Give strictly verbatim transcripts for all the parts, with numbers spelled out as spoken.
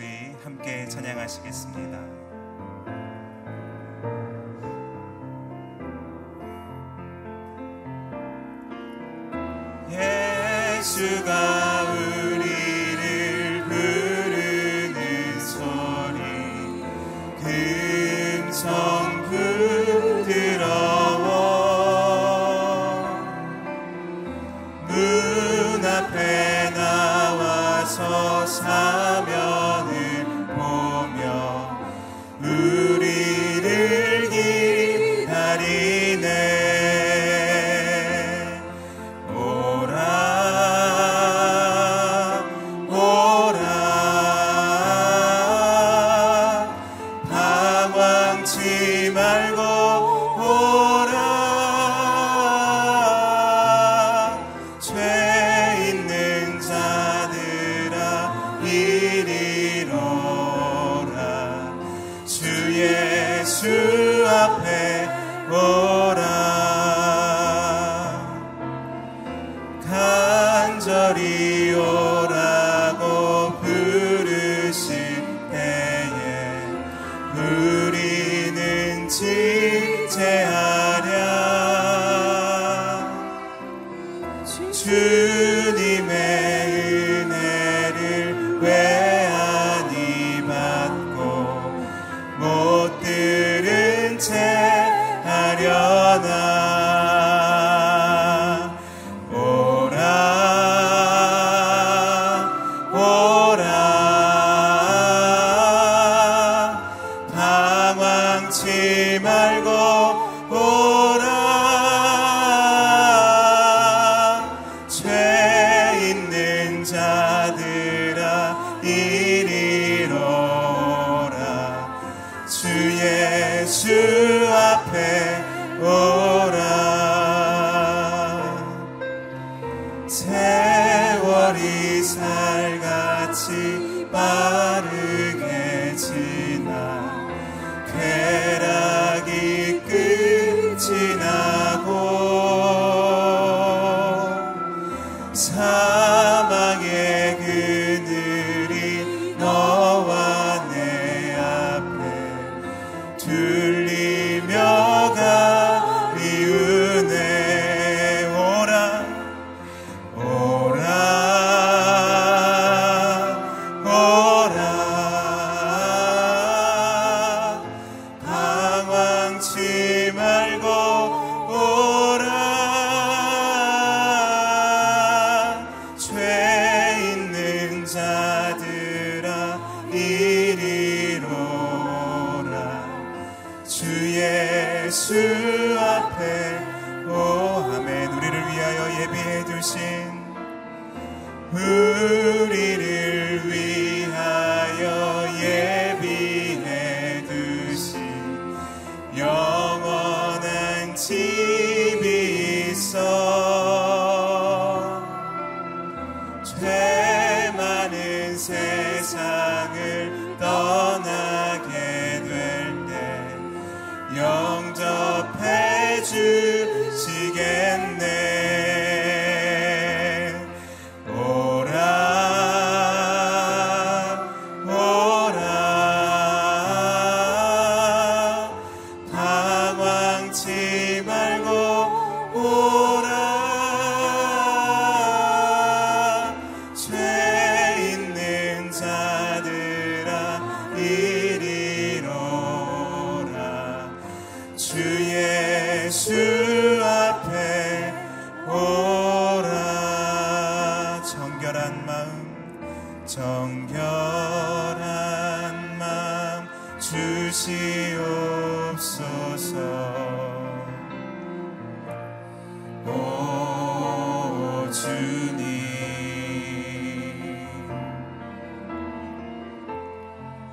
우리 함께 찬양하시겠습니다. 예수가 우리를 부르는 소리 금성 부드러워 눈앞에 나와서 사면을 보며 우리를 기다리네.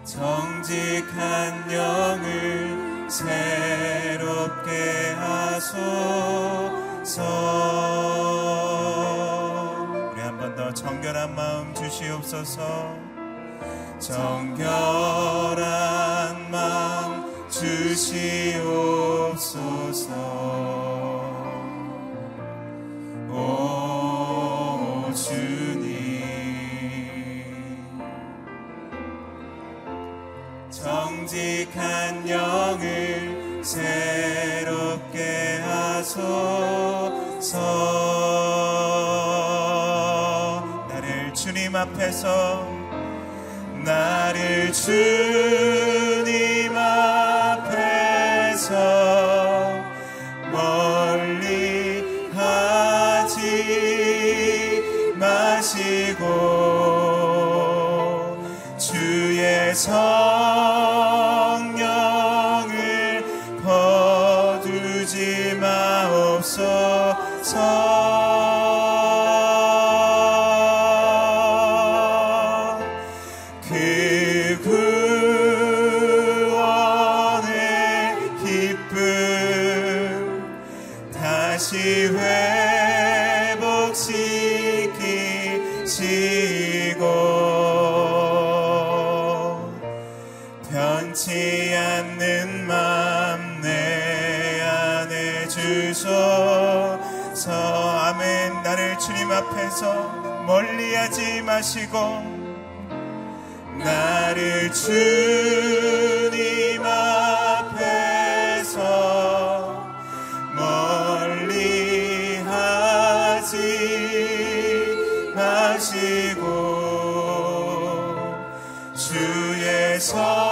정직한 영을 새롭게 하소서. 우리 한 번 더 정결한 마음 주시옵소서. 정결한 마음 주시옵소서. 오 주님 정직한 영을 새롭게 하소서. 나를 주님 앞에서 나를 주님 앞에서 성령을 거두지 마옵소서. 그 구원의 기쁨 다시 회복시키시고 변치 않는 맘 내 안에 주소서. 아멘. 나를 주님 앞에서 멀리하지 마시고 나를 주님 앞에서 멀리하지 마시고 주의 성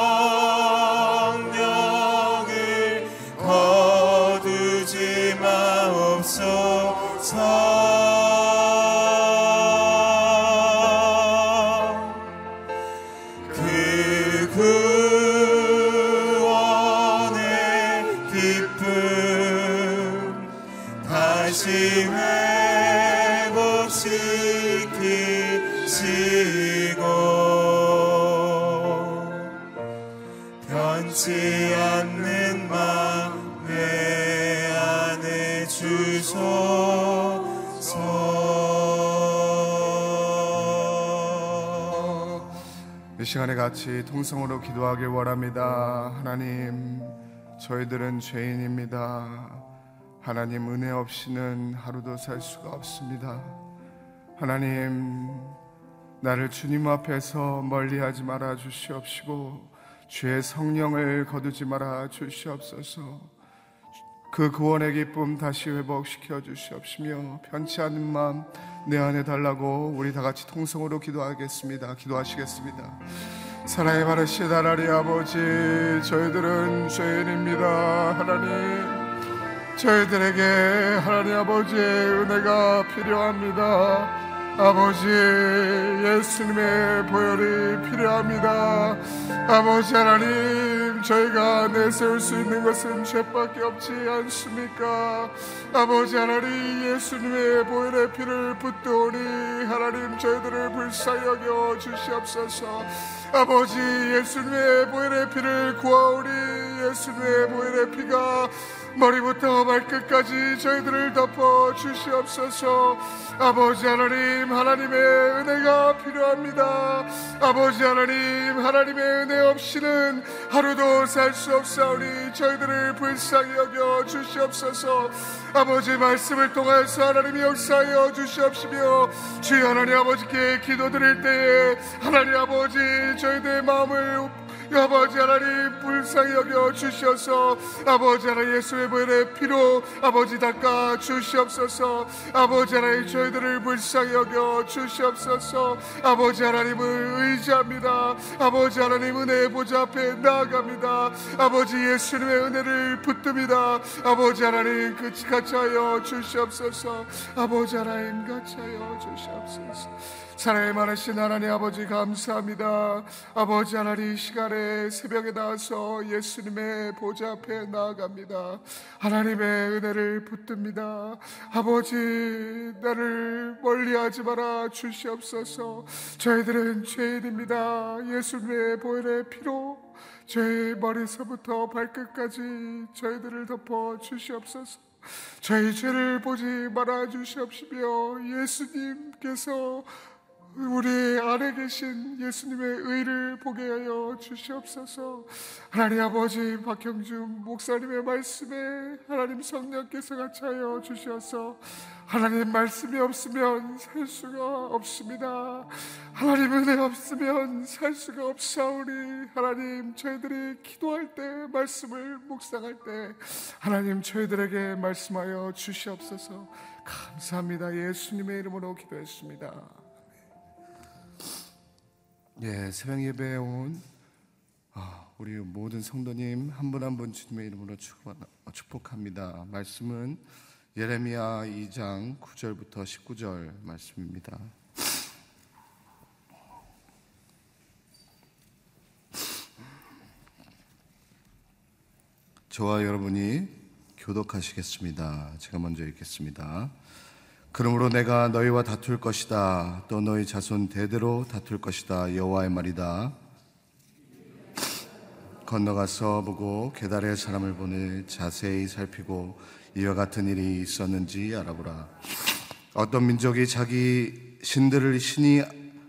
이 시간에 같이 통성으로 기도하길 원합니다. 하나님, 저희들은 죄인입니다. 하나님, 은혜 없이는 하루도 살 수가 없습니다. 하나님, 나를 주님 앞에서 멀리하지 말아 주시옵시고 주의 성령을 거두지 말아 주시옵소서. 그 구원의 기쁨 다시 회복시켜 주시옵시며 편치 않은 마음 내 안에 달라고 우리 다같이 통성으로 기도하겠습니다. 기도하시겠습니다. 사랑의 바르시다 하나님 아버지, 저희들은 죄인입니다. 하나님, 저희들에게 하나님 아버지의 은혜가 필요합니다. 아버지, 예수님의 보혈이 필요합니다. 아버지 하나님, 저희가 내세울 수 있는 것은 죄밖에 없지 않습니까? 아버지 하나님, 예수님의 보혈의 피를 붓더니 하나님, 저희들을 불쌍히 여겨 주시옵소서. 아버지, 예수님의 보혈의 피를 구하오니 예수님의 보혈의 피가 머리부터 발끝까지 저희들을 덮어 주시옵소서. 아버지 하나님, 하나님의 은혜가 필요합니다. 아버지 하나님, 하나님의 은혜 없이는 하루도 살 수 없사오니 저희들을 불쌍히 여겨 주시옵소서. 아버지, 말씀을 통해서 하나님이 역사하여 주시옵시며 주여 하나님 아버지께 기도드릴 때에 하나님 아버지, 저희들의 마음을 아버지 하나님 불쌍히 여겨 주셔서 아버지 하나님 예수의 보혈의 피로 아버지 닦아 주시옵소서. 아버지 하나님, 저희들을 불쌍히 여겨 주시옵소서. 아버지 하나님을 의지합니다. 아버지 하나님, 은혜의 보좌 앞에 나아갑니다. 아버지, 예수님의 은혜를 붙듭니다. 아버지 하나님, 같이 하여 주시옵소서. 아버지 하나님, 같이 하여 주시옵소서. 사랑의 많으신 하나님 아버지, 감사합니다. 아버지 하나님, 이 시간에 새벽에 나와서 예수님의 보좌 앞에 나아갑니다. 하나님의 은혜를 붙듭니다. 아버지, 나를 멀리하지 마라 주시옵소서. 저희들은 죄인입니다. 예수님의 보혈의 피로 저희 머리서부터 발끝까지 저희들을 덮어 주시옵소서. 저희 죄를 보지 말아 주시옵시며 예수님께서 우리 안에 계신 예수님의 의를 보게 하여 주시옵소서. 하나님 아버지, 박형준 목사님의 말씀에 하나님 성령께서 같이 하여 주시어서 하나님 말씀이 없으면 살 수가 없습니다. 하나님 은혜 없으면 살 수가 없사오니 하나님 저희들이 기도할 때, 말씀을 묵상할 때 하나님 저희들에게 말씀하여 주시옵소서. 감사합니다. 예수님의 이름으로 기도했습니다. 예, 새벽 예배에 온 우리 모든 성도님 한 분 한 분 주님의 이름으로 축복합니다. 말씀은 예레미야 이 장 구 절부터 십구 절 말씀입니다. 저와 여러분이 교독하시겠습니다. 제가 먼저 읽겠습니다. 그러므로 내가 너희와 다툴 것이다. 또 너희 자손 대대로 다툴 것이다. 여호와의 말이다. 건너가서 보고 게달의 사람을 보내 자세히 살피고 이와 같은 일이 있었는지 알아보라. 어떤 민족이 자기 신들을 신이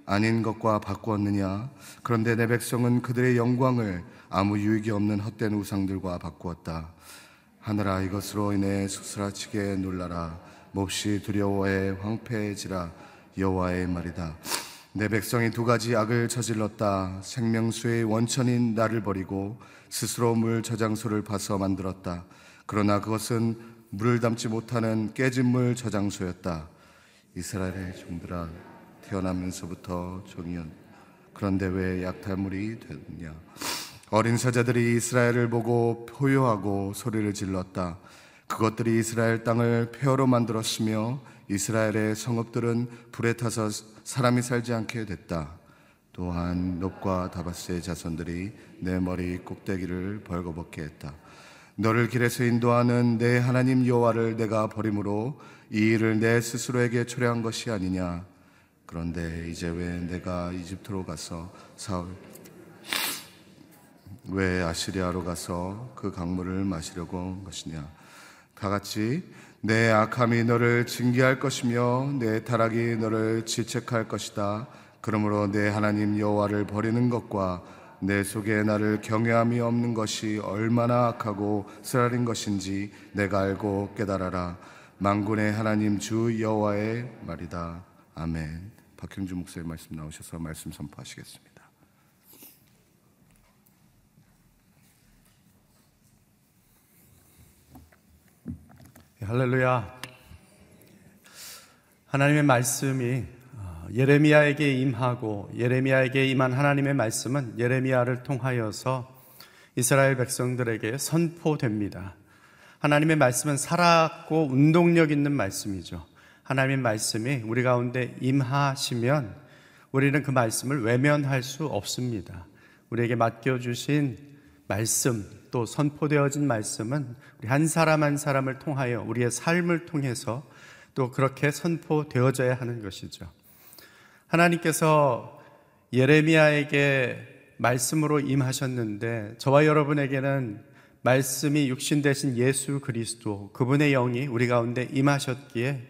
아닌 것과 바꾸었느냐? 그런데 내 백성은 그들의 영광을 아무 유익이 없는 헛된 우상들과 바꾸었다. 하늘아, 이것으로 인해 소스라치게 놀라라. 몹시 두려워해 황폐해지라. 여호와의 말이다. 내 백성이 두 가지 악을 저질렀다. 생명수의 원천인 나를 버리고 스스로 물 저장소를 파서 만들었다. 그러나 그것은 물을 담지 못하는 깨진 물 저장소였다. 이스라엘의 종들아, 태어나면서부터 종이었. 그런데 왜 약탈물이 됐느냐? 어린 사자들이 이스라엘을 보고 포효하고 소리를 질렀다. 그것들이 이스라엘 땅을 폐허로 만들었으며 이스라엘의 성읍들은 불에 타서 사람이 살지 않게 됐다. 또한 놉과 다바스의 자손들이 내 머리 꼭대기를 벌거벗게 했다. 너를 길에서 인도하는 내 하나님 여호와를 내가 버림으로 이 일을 내 스스로에게 초래한 것이 아니냐? 그런데 이제 왜 내가 이집트로 가서 사흘 왜 아시리아로 가서 그 강물을 마시려고 한 것이냐? 다같이 내 악함이 너를 징계할 것이며 내 타락이 너를 질책할 것이다. 그러므로 내 하나님 여호와를 버리는 것과 내 속에 나를 경외함이 없는 것이 얼마나 악하고 쓰라린 것인지 내가 알고 깨달아라. 만군의 하나님 주 여호와의 말이다. 아멘. 박형주 목사님 말씀 나오셔서 말씀 선포하시겠습니다. 할렐루야. 하나님의 말씀이 예레미야에게 임하고 예레미야에게 임한 하나님의 말씀은 예레미야를 통하여서 이스라엘 백성들에게 선포됩니다. 하나님의 말씀은 살아있고 운동력 있는 말씀이죠. 하나님의 말씀이 우리 가운데 임하시면 우리는 그 말씀을 외면할 수 없습니다. 우리에게 맡겨주신 말씀, 또 선포되어진 말씀은 우리 한 사람 한 사람을 통하여 우리의 삶을 통해서 또 그렇게 선포되어져야 하는 것이죠. 하나님께서 예레미야에게 말씀으로 임하셨는데 저와 여러분에게는 말씀이 육신되신 예수 그리스도, 그분의 영이 우리 가운데 임하셨기에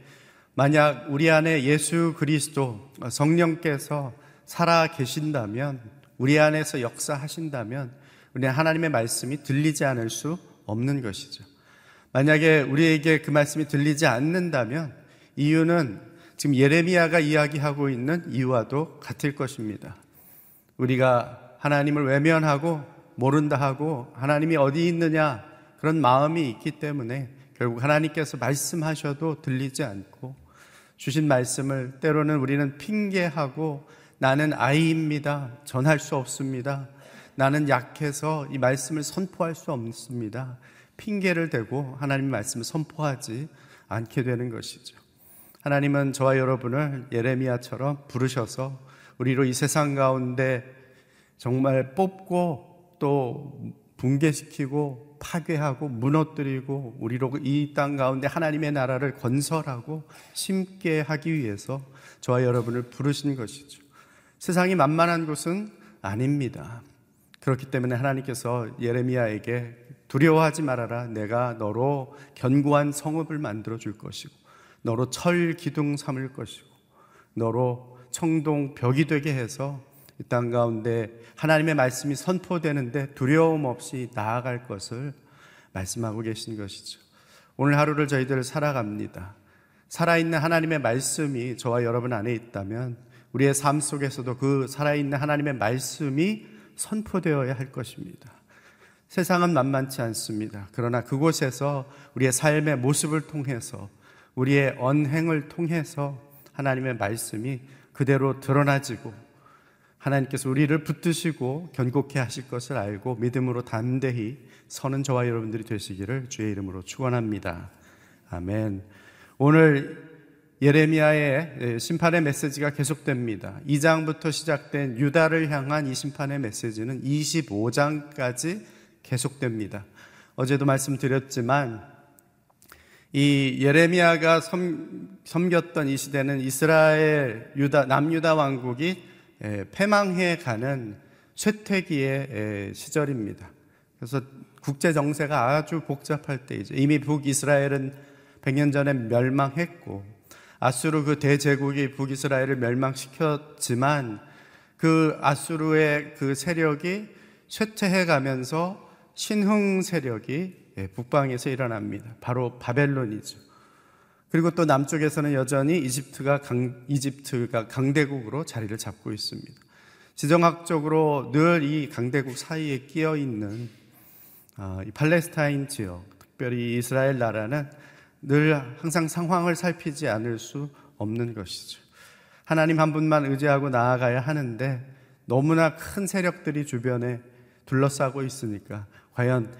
만약 우리 안에 예수 그리스도 성령께서 살아 계신다면, 우리 안에서 역사하신다면 우리는 하나님의 말씀이 들리지 않을 수 없는 것이죠. 만약에 우리에게 그 말씀이 들리지 않는다면 이유는 지금 예레미야가 이야기하고 있는 이유와도 같을 것입니다. 우리가 하나님을 외면하고 모른다 하고 하나님이 어디 있느냐 그런 마음이 있기 때문에 결국 하나님께서 말씀하셔도 들리지 않고, 주신 말씀을 때로는 우리는 핑계하고 나는 아이입니다, 전할 수 없습니다, 나는 약해서 이 말씀을 선포할 수 없습니다, 핑계를 대고 하나님의 말씀을 선포하지 않게 되는 것이죠. 하나님은 저와 여러분을 예레미야처럼 부르셔서 우리로 이 세상 가운데 정말 뽑고 또 붕괴시키고 파괴하고 무너뜨리고 우리로 이 땅 가운데 하나님의 나라를 건설하고 심게 하기 위해서 저와 여러분을 부르신 것이죠. 세상이 만만한 곳은 아닙니다. 그렇기 때문에 하나님께서 예레미야에게 두려워하지 말아라. 내가 너로 견고한 성읍을 만들어 줄 것이고 너로 철 기둥 삼을 것이고 너로 청동 벽이 되게 해서 이 땅 가운데 하나님의 말씀이 선포되는데 두려움 없이 나아갈 것을 말씀하고 계신 것이죠. 오늘 하루를 저희들 살아갑니다. 살아있는 하나님의 말씀이 저와 여러분 안에 있다면 우리의 삶 속에서도 그 살아있는 하나님의 말씀이 선포되어야 할 것입니다. 세상은 만만치 않습니다. 그러나 그곳에서 우리의 삶의 모습을 통해서, 우리의 언행을 통해서 하나님의 말씀이 그대로 드러나지고 하나님께서 우리를 붙드시고 견고케 하실 것을 알고 믿음으로 담대히 서는 저와 여러분들이 되시기를 주의 이름으로 축원합니다. 아멘. 오늘 예레미야의 심판의 메시지가 계속됩니다. 이 장부터 시작된 유다를 향한 이 심판의 메시지는 이십오 장까지 계속됩니다. 어제도 말씀드렸지만 이 예레미야가 섬, 섬겼던 이 시대는 이스라엘 유다, 남유다 왕국이 패망해가는 쇠퇴기의 시절입니다. 그래서 국제 정세가 아주 복잡할 때이죠. 이미 북이스라엘은 백 년 전에 멸망했고 아수르 그 대제국이 북이스라엘을 멸망시켰지만 그 아수르의 그 세력이 쇠퇴해가면서 신흥 세력이 북방에서 일어납니다. 바로 바벨론이죠. 그리고 또 남쪽에서는 여전히 이집트가, 강, 이집트가 강대국으로 자리를 잡고 있습니다. 지정학적으로 늘 이 강대국 사이에 끼어 있는 어, 이 팔레스타인 지역, 특별히 이스라엘 나라는 늘 항상 상황을 살피지 않을 수 없는 것이죠. 하나님 한 분만 의지하고 나아가야 하는데 너무나 큰 세력들이 주변에 둘러싸고 있으니까 과연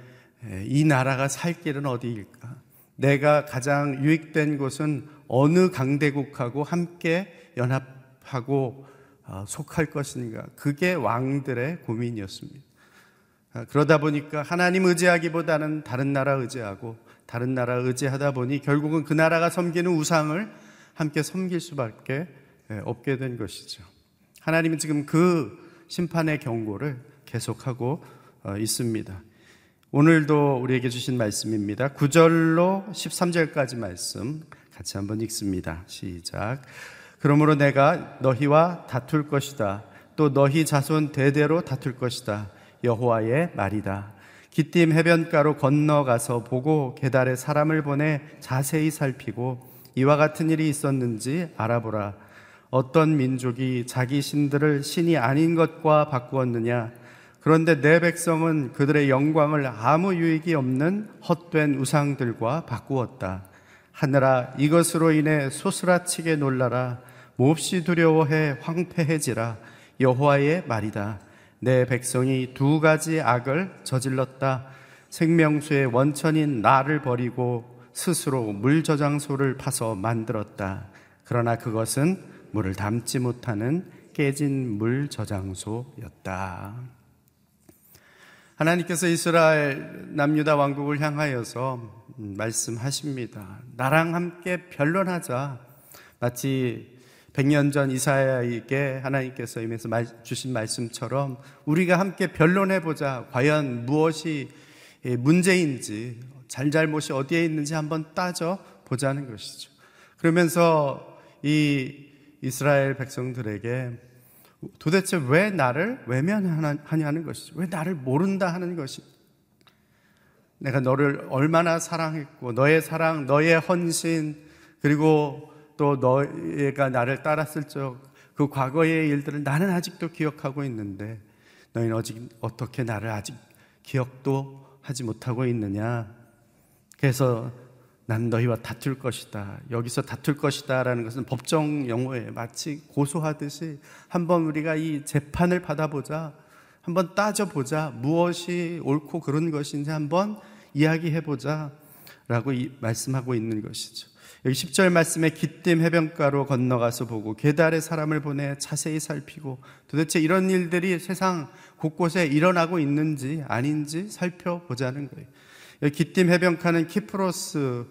이 나라가 살 길은 어디일까? 내가 가장 유익된 곳은 어느 강대국하고 함께 연합하고 속할 것인가? 그게 왕들의 고민이었습니다. 그러다 보니까 하나님 의지하기보다는 다른 나라 의지하고 다른 나라 의지하다 보니 결국은 그 나라가 섬기는 우상을 함께 섬길 수밖에 없게 된 것이죠. 하나님은 지금 그 심판의 경고를 계속하고 있습니다. 오늘도 우리에게 주신 말씀입니다. 구 절로 십삼 절까지 말씀 같이 한번 읽습니다. 시작. 그러므로 내가 너희와 다툴 것이다. 또 너희 자손 대대로 다툴 것이다. 여호와의 말이다. 기띔 해변가로 건너가서 보고 게달에 사람을 보내 자세히 살피고 이와 같은 일이 있었는지 알아보라. 어떤 민족이 자기 신들을 신이 아닌 것과 바꾸었느냐? 그런데 내 백성은 그들의 영광을 아무 유익이 없는 헛된 우상들과 바꾸었다. 하늘아, 이것으로 인해 소스라치게 놀라라. 몹시 두려워해 황폐해지라. 여호와의 말이다. 내 백성이 두 가지 악을 저질렀다. 생명수의 원천인 나를 버리고 스스로 물 저장소를 파서 만들었다. 그러나 그것은 물을 담지 못하는 깨진 물 저장소였다. 하나님께서 이스라엘 남유다 왕국을 향하여서 말씀하십니다. 나랑 함께 변론하자. 마치 백 년 전 이사야에게 하나님께서 임해서 주신 말씀처럼 우리가 함께 변론해보자. 과연 무엇이 문제인지, 잘잘못이 어디에 있는지 한번 따져보자는 것이죠. 그러면서 이 이스라엘 백성들에게 도대체 왜 나를 외면하냐는 것이죠. 왜 나를 모른다 하는 것이. 내가 너를 얼마나 사랑했고 너의 사랑, 너의 헌신, 그리고 또 너희가 나를 따랐을 적 그 과거의 일들을 나는 아직도 기억하고 있는데 너희는 아직 어떻게 나를 아직 기억도 하지 못하고 있느냐. 그래서 난 너희와 다툴 것이다. 여기서 다툴 것이다 라는 것은 법정 용어에 마치 고소하듯이 한번 우리가 이 재판을 받아보자, 한번 따져보자, 무엇이 옳고 그른 것인지 한번 이야기해보자 라고 이, 말씀하고 있는 것이죠. 여기 십 절 말씀에 기띔 해변가로 건너가서 보고 게달에 사람을 보내 자세히 살피고 도대체 이런 일들이 세상 곳곳에 일어나고 있는지 아닌지 살펴보자는 거예요. 기띔 해변가는 키프로스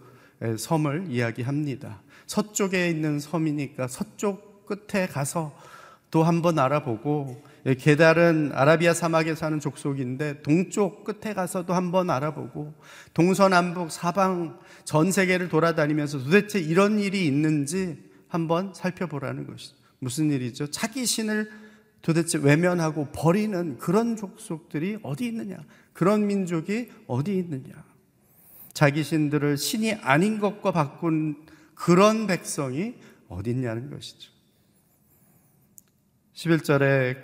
섬을 이야기합니다. 서쪽에 있는 섬이니까 서쪽 끝에 가서 또 한번 알아보고, 게달은 아라비아 사막에 사는 족속인데 동쪽 끝에 가서도 한번 알아보고, 동서남북 사방 전 세계를 돌아다니면서 도대체 이런 일이 있는지 한번 살펴보라는 것이죠. 무슨 일이죠? 자기 신을 도대체 외면하고 버리는 그런 족속들이 어디 있느냐? 그런 민족이 어디 있느냐? 자기 신들을 신이 아닌 것과 바꾼 그런 백성이 어디 있냐는 것이죠. 십일 절에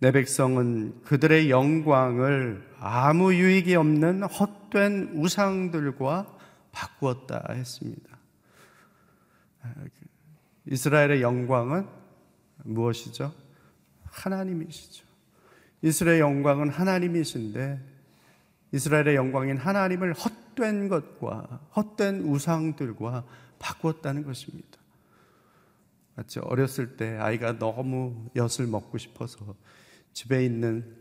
내 백성은 그들의 영광을 아무 유익이 없는 헛된 우상들과 바꾸었다 했습니다. 이스라엘의 영광은 무엇이죠? 하나님이시죠. 이스라엘의 영광은 하나님이신데 이스라엘의 영광인 하나님을 헛된 것과 헛된 우상들과 바꾸었다는 것입니다. 마치 어렸을 때 아이가 너무 엿을 먹고 싶어서 집에 있는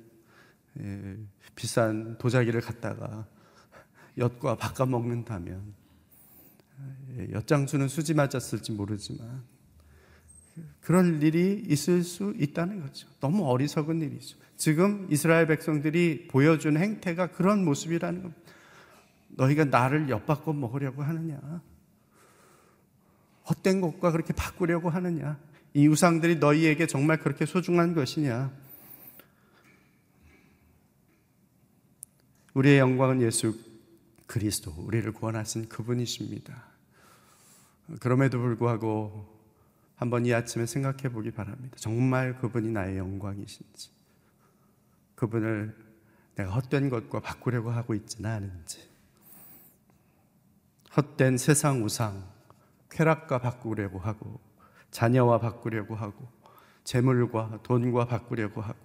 비싼 도자기를 갖다가 엿과 바꿔 먹는다면 엿장수는 수지 맞았을지 모르지만 그럴 일이 있을 수 있다는 거죠. 너무 어리석은 일이죠. 지금 이스라엘 백성들이 보여준 행태가 그런 모습이라는 겁니다. 너희가 나를 엿바꿔 먹으려고 하느냐? 헛된 것과 그렇게 바꾸려고 하느냐? 이 우상들이 너희에게 정말 그렇게 소중한 것이냐? 우리의 영광은 예수 그리스도, 우리를 구원하신 그분이십니다. 그럼에도 불구하고 한번 이 아침에 생각해 보기 바랍니다. 정말 그분이 나의 영광이신지, 그분을 내가 헛된 것과 바꾸려고 하고 있지는 않은지, 헛된 세상 우상, 쾌락과 바꾸려고 하고, 자녀와 바꾸려고 하고, 재물과 돈과 바꾸려고 하고,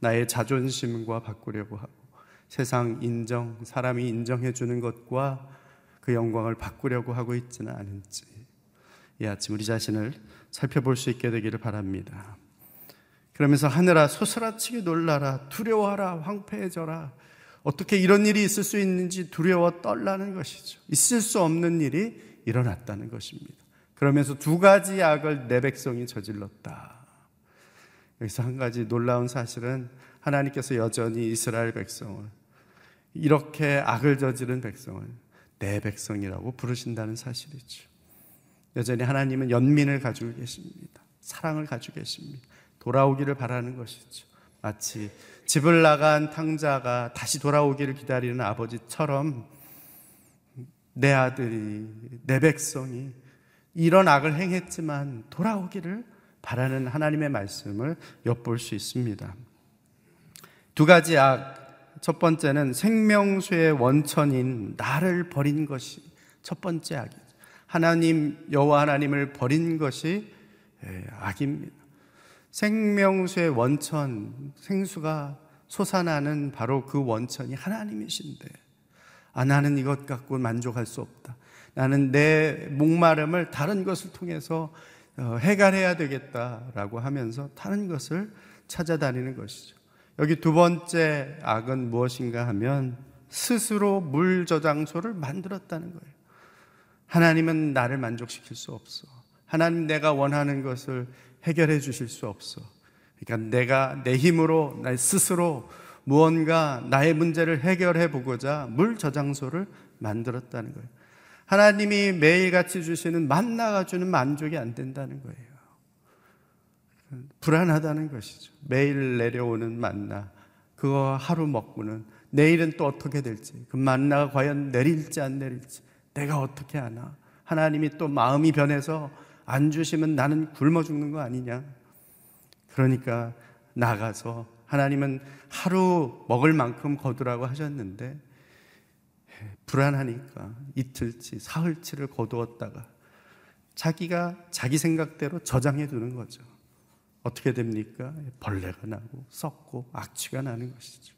나의 자존심과 바꾸려고 하고, 세상 인정, 사람이 인정해 주는 것과 그 영광을 바꾸려고 하고 있지는 않은지 이 아침 우리 자신을 살펴볼 수 있게 되기를 바랍니다. 그러면서 하늘아 소스라치게 놀라라, 두려워하라, 황폐해져라. 어떻게 이런 일이 있을 수 있는지 두려워 떨라는 것이죠. 있을 수 없는 일이 일어났다는 것입니다. 그러면서 두 가지 악을 내 백성이 저질렀다. 여기서 한 가지 놀라운 사실은 하나님께서 여전히 이스라엘 백성을, 이렇게 악을 저지른 백성을 내 백성이라고 부르신다는 사실이죠. 여전히 하나님은 연민을 가지고 계십니다. 사랑을 가지고 계십니다. 돌아오기를 바라는 것이죠. 마치 집을 나간 탕자가 다시 돌아오기를 기다리는 아버지처럼 내 아들이, 내 백성이 이런 악을 행했지만 돌아오기를 바라는 하나님의 말씀을 엿볼 수 있습니다. 두 가지 악, 첫 번째는 생명수의 원천인 나를 버린 것이 첫 번째 악이죠. 하나님, 여호와 하나님을 버린 것이 악입니다. 생명수의 원천, 생수가 솟아나는 바로 그 원천이 하나님이신데, 아, 나는 이것 갖고 만족할 수 없다, 나는 내 목마름을 다른 것을 통해서 해결해야 되겠다라고 하면서 다른 것을 찾아다니는 것이죠. 여기 두 번째 악은 무엇인가 하면 스스로 물 저장소를 만들었다는 거예요. 하나님은 나를 만족시킬 수 없어. 하나님, 내가 원하는 것을 해결해 주실 수 없어. 그러니까 내가 내 힘으로, 나 스스로 무언가 나의 문제를 해결해 보고자 물 저장소를 만들었다는 거예요. 하나님이 매일같이 주시는 만나가 주는 만족이 안 된다는 거예요. 불안하다는 것이죠. 매일 내려오는 만나, 그거 하루 먹고는 내일은 또 어떻게 될지, 그 만나가 과연 내릴지 안 내릴지, 내가 어떻게 하나, 하나님이 또 마음이 변해서 안 주시면 나는 굶어 죽는 거 아니냐. 그러니까 나가서, 하나님은 하루 먹을 만큼 거두라고 하셨는데 불안하니까 이틀치, 사흘치를 거두었다가 자기가 자기 생각대로 저장해 두는 거죠. 어떻게 됩니까? 벌레가 나고 썩고 악취가 나는 것이죠.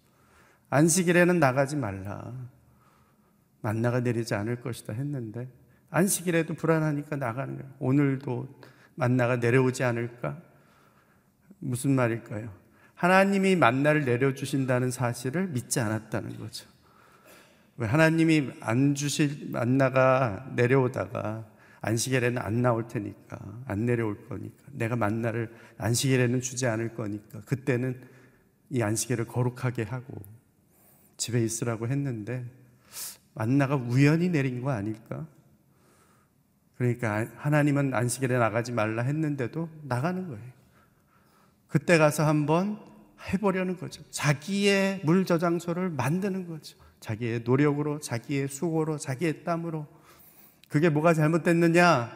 안식일에는 나가지 말라, 만나가 내리지 않을 것이다 했는데 안식일에도 불안하니까 나가는 거예요. 오늘도 만나가 내려오지 않을까? 무슨 말일까요? 하나님이 만나를 내려주신다는 사실을 믿지 않았다는 거죠. 왜 하나님이 안 주실 만나가 내려오다가 안식일에는 안 나올 테니까, 안 내려올 거니까, 내가 만나를 안식일에는 주지 않을 거니까 그때는 이 안식일을 거룩하게 하고 집에 있으라고 했는데 만나가 우연히 내린 거 아닐까? 그러니까 하나님은 안식일에 나가지 말라 했는데도 나가는 거예요. 그때 가서 한번 해보려는 거죠. 자기의 물 저장소를 만드는 거죠. 자기의 노력으로, 자기의 수고로, 자기의 땀으로. 그게 뭐가 잘못됐느냐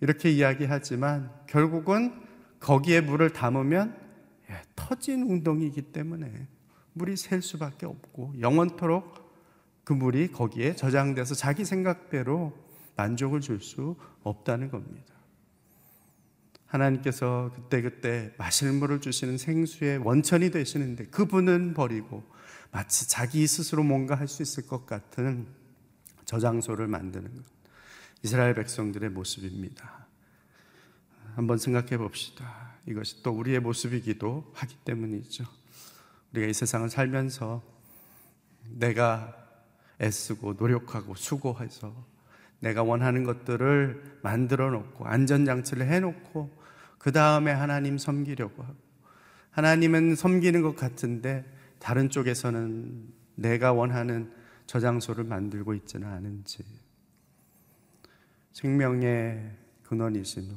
이렇게 이야기하지만 결국은 거기에 물을 담으면 예, 터진 웅덩이이기 때문에 물이 셀 수밖에 없고 영원토록 그 물이 거기에 저장돼서 자기 생각대로 만족을 줄 수 없다는 겁니다. 하나님께서 그때그때 마실 물을 주시는 생수의 원천이 되시는데 그분은 버리고 마치 자기 스스로 뭔가 할 수 있을 것 같은 저장소를 만드는 것, 이스라엘 백성들의 모습입니다. 한번 생각해 봅시다. 이것이 또 우리의 모습이기도 하기 때문이죠. 우리가 이 세상을 살면서 내가 애쓰고 노력하고 수고해서 내가 원하는 것들을 만들어 놓고 안전장치를 해놓고 그 다음에 하나님 섬기려고 하고, 하나님은 섬기는 것 같은데 다른 쪽에서는 내가 원하는 저장소를 만들고 있지는 않은지. 생명의 근원이신,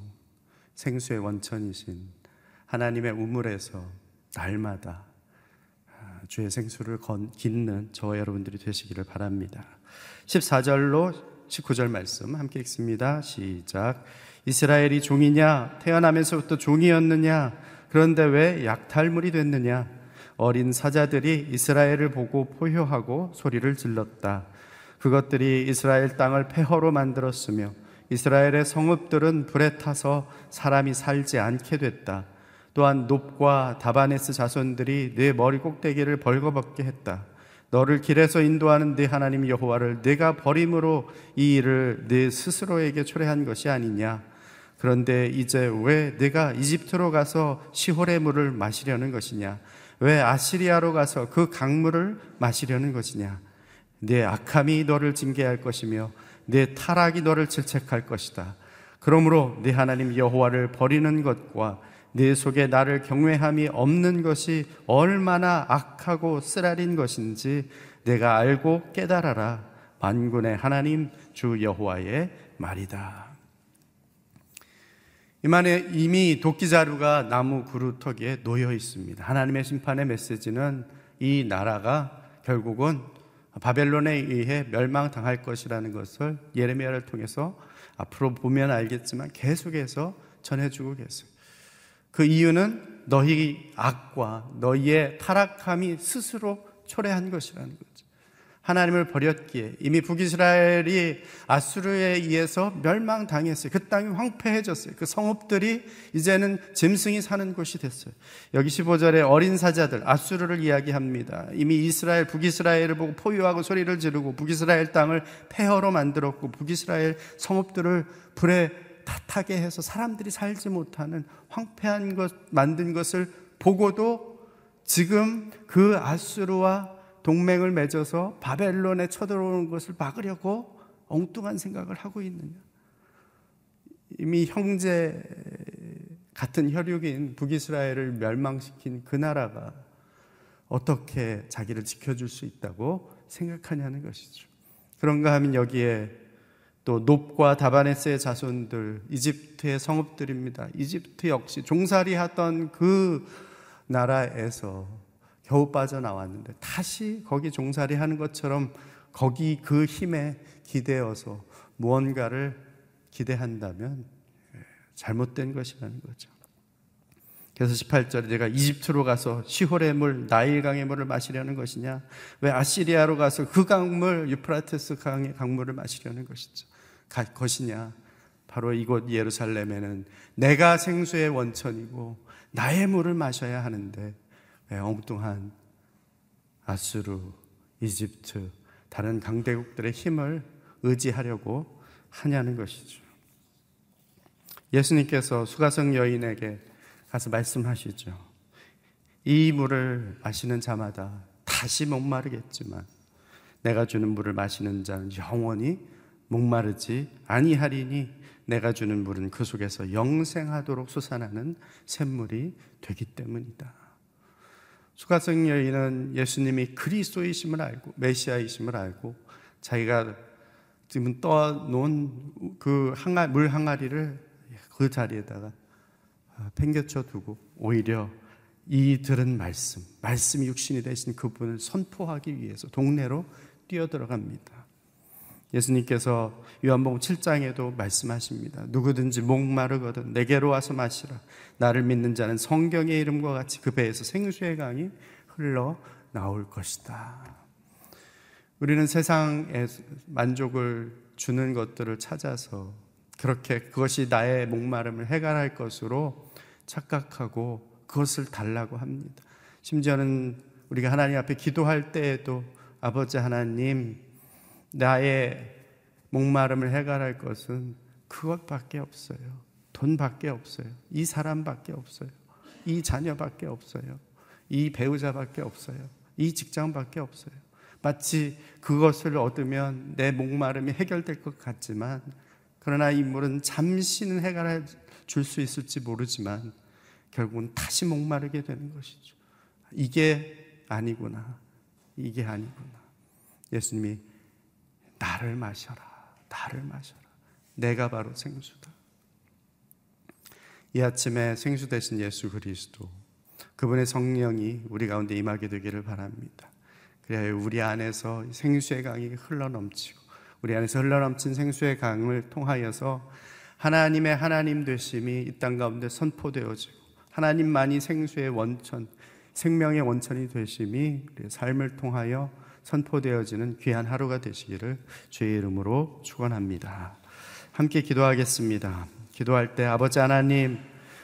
생수의 원천이신 하나님의 우물에서 날마다 주의 생수를 깃는 저와 여러분들이 되시기를 바랍니다. 십사 절로 십구 절 말씀 함께 읽습니다. 시작. 이스라엘이 종이냐? 태어나면서부터 종이었느냐? 그런데 왜 약탈물이 됐느냐? 어린 사자들이 이스라엘을 보고 포효하고 소리를 질렀다. 그것들이 이스라엘 땅을 폐허로 만들었으며 이스라엘의 성읍들은 불에 타서 사람이 살지 않게 됐다. 또한 놉과 다바네스 자손들이 네 머리 꼭대기를 벌거벗게 했다. 너를 길에서 인도하는 네 하나님 여호와를 네가 버림으로 이 일을 네 스스로에게 초래한 것이 아니냐. 그런데 이제 왜 네가 이집트로 가서 시홀의 물을 마시려는 것이냐? 왜 아시리아로 가서 그 강물을 마시려는 것이냐? 네 악함이 너를 징계할 것이며 네 타락이 너를 질책할 것이다. 그러므로 네 하나님 여호와를 버리는 것과 네 속에 나를 경외함이 없는 것이 얼마나 악하고 쓰라린 것인지 내가 알고 깨달아라. 만군의 하나님 주 여호와의 말이다. 이만에 이미 도끼자루가 나무 그루터기에 놓여 있습니다. 하나님의 심판의 메시지는 이 나라가 결국은 바벨론에 의해 멸망당할 것이라는 것을 예레미야를 통해서 앞으로 보면 알겠지만 계속해서 전해주고 계세요. 그 이유는 너희 악과 너희의 타락함이 스스로 초래한 것이라는 거죠. 하나님을 버렸기에 이미 북이스라엘이 아수르에 의해서 멸망당했어요. 그 땅이 황폐해졌어요. 그 성읍들이 이제는 짐승이 사는 곳이 됐어요. 여기 십오 절에 어린 사자들, 아수르를 이야기합니다. 이미 이스라엘, 북이스라엘을 보고 포효하고 소리를 지르고 북이스라엘 땅을 폐허로 만들었고 북이스라엘 성읍들을 불에 탓하게 해서 사람들이 살지 못하는 황폐한 것 만든 것을 보고도 지금 그 아수르와 동맹을 맺어서 바벨론에 쳐들어오는 것을 막으려고 엉뚱한 생각을 하고 있느냐. 이미 형제 같은 혈육인 북이스라엘을 멸망시킨 그 나라가 어떻게 자기를 지켜줄 수 있다고 생각하냐는 것이죠. 그런가 하면 여기에 또 놉과 다바네스의 자손들, 이집트의 성읍들입니다. 이집트 역시 종살이하던 그 나라에서 겨우 빠져나왔는데 다시 거기 종살이하는 것처럼 거기 그 힘에 기대어서 무언가를 기대한다면 잘못된 것이라는 거죠. 그래서 십팔 절에 내가 이집트로 가서 시홀의 물, 나일강의 물을 마시려는 것이냐? 왜 아시리아로 가서 그 강물, 유프라테스 강의 강물을 마시려는 것이죠. 것이냐? 바로 이곳 예루살렘에는 내가 생수의 원천이고 나의 물을 마셔야 하는데 왜 엉뚱한 아수르, 이집트, 다른 강대국들의 힘을 의지하려고 하냐는 것이죠. 예수님께서 수가성 여인에게 가서 말씀하시죠. 이 물을 마시는 자마다 다시 목마르겠지만 내가 주는 물을 마시는 자는 영원히 목마르지 아니하리니 내가 주는 물은 그 속에서 영생하도록 솟아나는 샘물이 되기 때문이다. 수가성 여인은 예수님이 그리스도이심을 알고 메시아이심을 알고 자기가 지금 떠놓은 그 항아, 물 항아리를 그 자리에다가 팽개쳐 두고 오히려 이 들은 말씀, 말씀이 육신이 되신 그분을 선포하기 위해서 동네로 뛰어들어갑니다. 예수님께서 요한복음 칠 장에도 말씀하십니다. 누구든지 목마르거든 내게로 와서 마시라. 나를 믿는 자는 성경의 이름과 같이 그 배에서 생수의 강이 흘러나올 것이다. 우리는 세상에 만족을 주는 것들을 찾아서 그렇게 그것이 나의 목마름을 해결할 것으로 착각하고 그것을 달라고 합니다. 심지어는 우리가 하나님 앞에 기도할 때에도 아버지 하나님, 나의 목마름을 해결할 것은 그것밖에 없어요. 돈밖에 없어요. 이 사람밖에 없어요. 이 자녀밖에 없어요. 이 배우자밖에 없어요. 이 직장밖에 없어요. 마치 그것을 얻으면 내 목마름이 해결될 것 같지만, 그러나 인물은 잠시는 해결해 줄 수 있을지 모르지만 결국은 다시 목마르게 되는 것이죠. 이게 아니구나, 이게 아니구나. 예수님이 나를 마셔라, 나를 마셔라, 내가 바로 생수다. 이 아침에 생수 되신 예수 그리스도, 그분의 성령이 우리 가운데 임하게 되기를 바랍니다. 그래야 우리 안에서 생수의 강이 흘러넘치고, 우리 안에서 흘러넘친 생수의 강을 통하여서 하나님의 하나님 되심이 이 땅 가운데 선포되어지고, 하나님만이 생수의 원천, 생명의 원천이 되심이 우리의 삶을 통하여 선포되어지는 귀한 하루가 되시기를 주의 이름으로 축원합니다. 함께 기도하겠습니다. 기도할 때 아버지 하나님,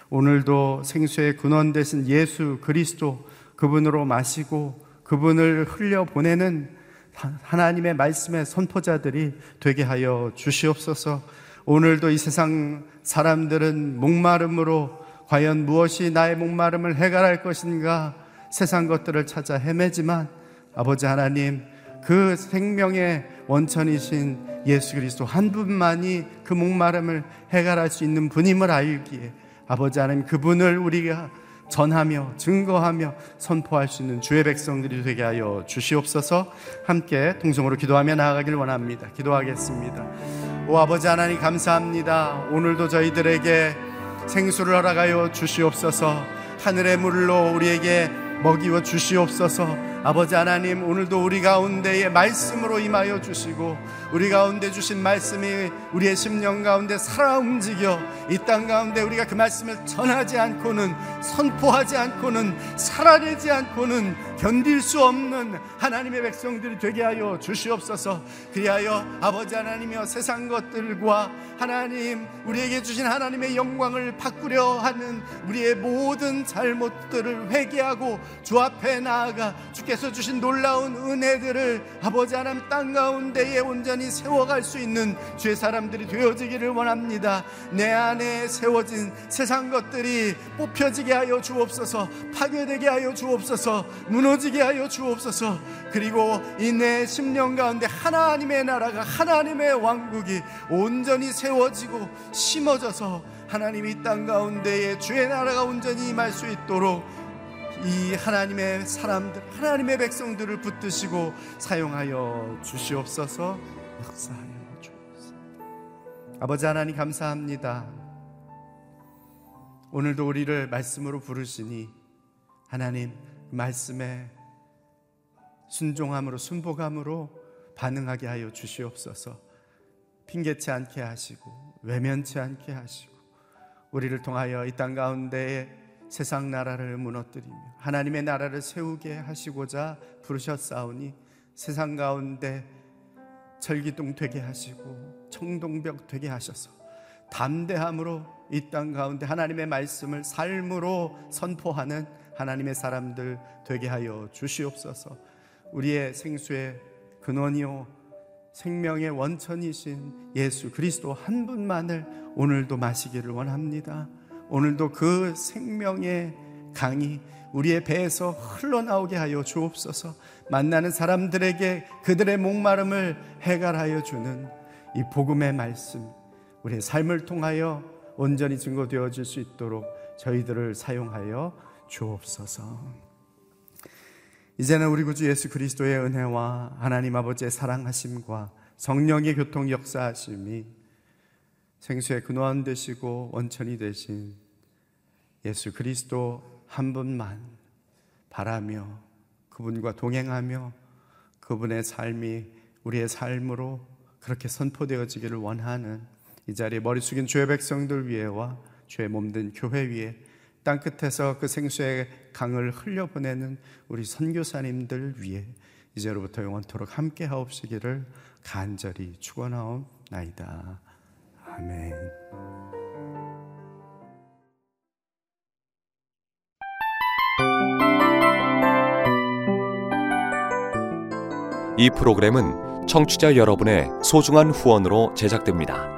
오늘도 생수의 근원 되신 예수 그리스도, 그분으로 마시고 그분을 흘려보내는 하나님의 말씀의 선포자들이 되게 하여 주시옵소서. 오늘도 이 세상 사람들은 목마름으로 과연 무엇이 나의 목마름을 해결할 것인가 세상 것들을 찾아 헤매지만, 아버지 하나님, 그 생명의 원천이신 예수 그리스도 한 분만이 그 목마름을 해결할 수 있는 분임을 알기에, 아버지 하나님, 그분을 우리가 전하며 증거하며 선포할 수 있는 주의 백성들이 되게 하여 주시옵소서. 함께 통성으로 기도하며 나아가길 원합니다. 기도하겠습니다. 오 아버지 하나님, 감사합니다. 오늘도 저희들에게 생수를 허락하여 주시옵소서. 하늘의 물로 우리에게 먹이워 주시옵소서. 아버지 하나님, 오늘도 우리 가운데에 말씀으로 임하여 주시고, 우리 가운데 주신 말씀이 우리의 심령 가운데 살아 움직여 이 땅 가운데 우리가 그 말씀을 전하지 않고는, 선포하지 않고는, 살아내지 않고는 견딜 수 없는 하나님의 백성들이 되게 하여 주시옵소서. 그리하여 아버지 하나님이여, 세상 것들과 하나님, 우리에게 주신 하나님의 영광을 바꾸려 하는 우리의 모든 잘못들을 회개하고 주 앞에 나아가 주께서 주신 놀라운 은혜들을 아버지 하나님 땅 가운데에 온전히 세워갈 수 있는 주의 사람들이 되어지기를 원합니다. 내 안에 세워진 세상 것들이 뽑혀지게 하여 주옵소서. 파괴되게 하여 주옵소서. 무너지게 하여 주옵소서. 그리고 이 내 심령 가운데 하나님의 나라가, 하나님의 왕국이 온전히 세워지고 심어져서 하나님이 땅 가운데에 주의 나라가 온전히 임할 수 있도록 이 하나님의 사람들, 하나님의 백성들을 붙드시고 사용하여 주시옵소서. 역사하여 주옵소서. 아버지 하나님, 감사합니다. 오늘도 우리를 말씀으로 부르시니 하나님, 말씀에 순종함으로, 순복함으로 반응하게 하여 주시옵소서. 핑계치 않게 하시고 외면치 않게 하시고, 우리를 통하여 이 땅 가운데에 세상 나라를 무너뜨리며 하나님의 나라를 세우게 하시고자 부르셨사오니, 세상 가운데 절기둥 되게 하시고 청동벽 되게 하셔서 담대함으로 이 땅 가운데 하나님의 말씀을 삶으로 선포하는 하나님의 사람들 되게 하여 주시옵소서. 우리의 생수의 근원이요 생명의 원천이신 예수 그리스도 한 분만을 오늘도 마시기를 원합니다. 오늘도 그 생명의 강이 우리의 배에서 흘러나오게 하여 주옵소서. 만나는 사람들에게 그들의 목마름을 해결하여 주는 이 복음의 말씀, 우리의 삶을 통하여 온전히 증거되어질 수 있도록 저희들을 사용하여 주옵소서. 이제는 우리 구주 예수 그리스도의 은혜와 하나님 아버지의 사랑하심과 성령의 교통 역사하심이 생수의 근원 되시고 원천이 되신 예수 그리스도 한 분만 바라며, 그분과 동행하며, 그분의 삶이 우리의 삶으로 그렇게 선포되어지기를 원하는 이 자리에 머리 숙인 주의 백성들 위에와 주의 몸든 교회 위에, 땅끝에서 그 생수의 강을 흘려보내는 우리 선교사님들 위에 이제로부터 영원토록 함께하옵시기를 간절히 축원하옵나이다. 아멘. 이 프로그램은 청취자 여러분의 소중한 후원으로 제작됩니다.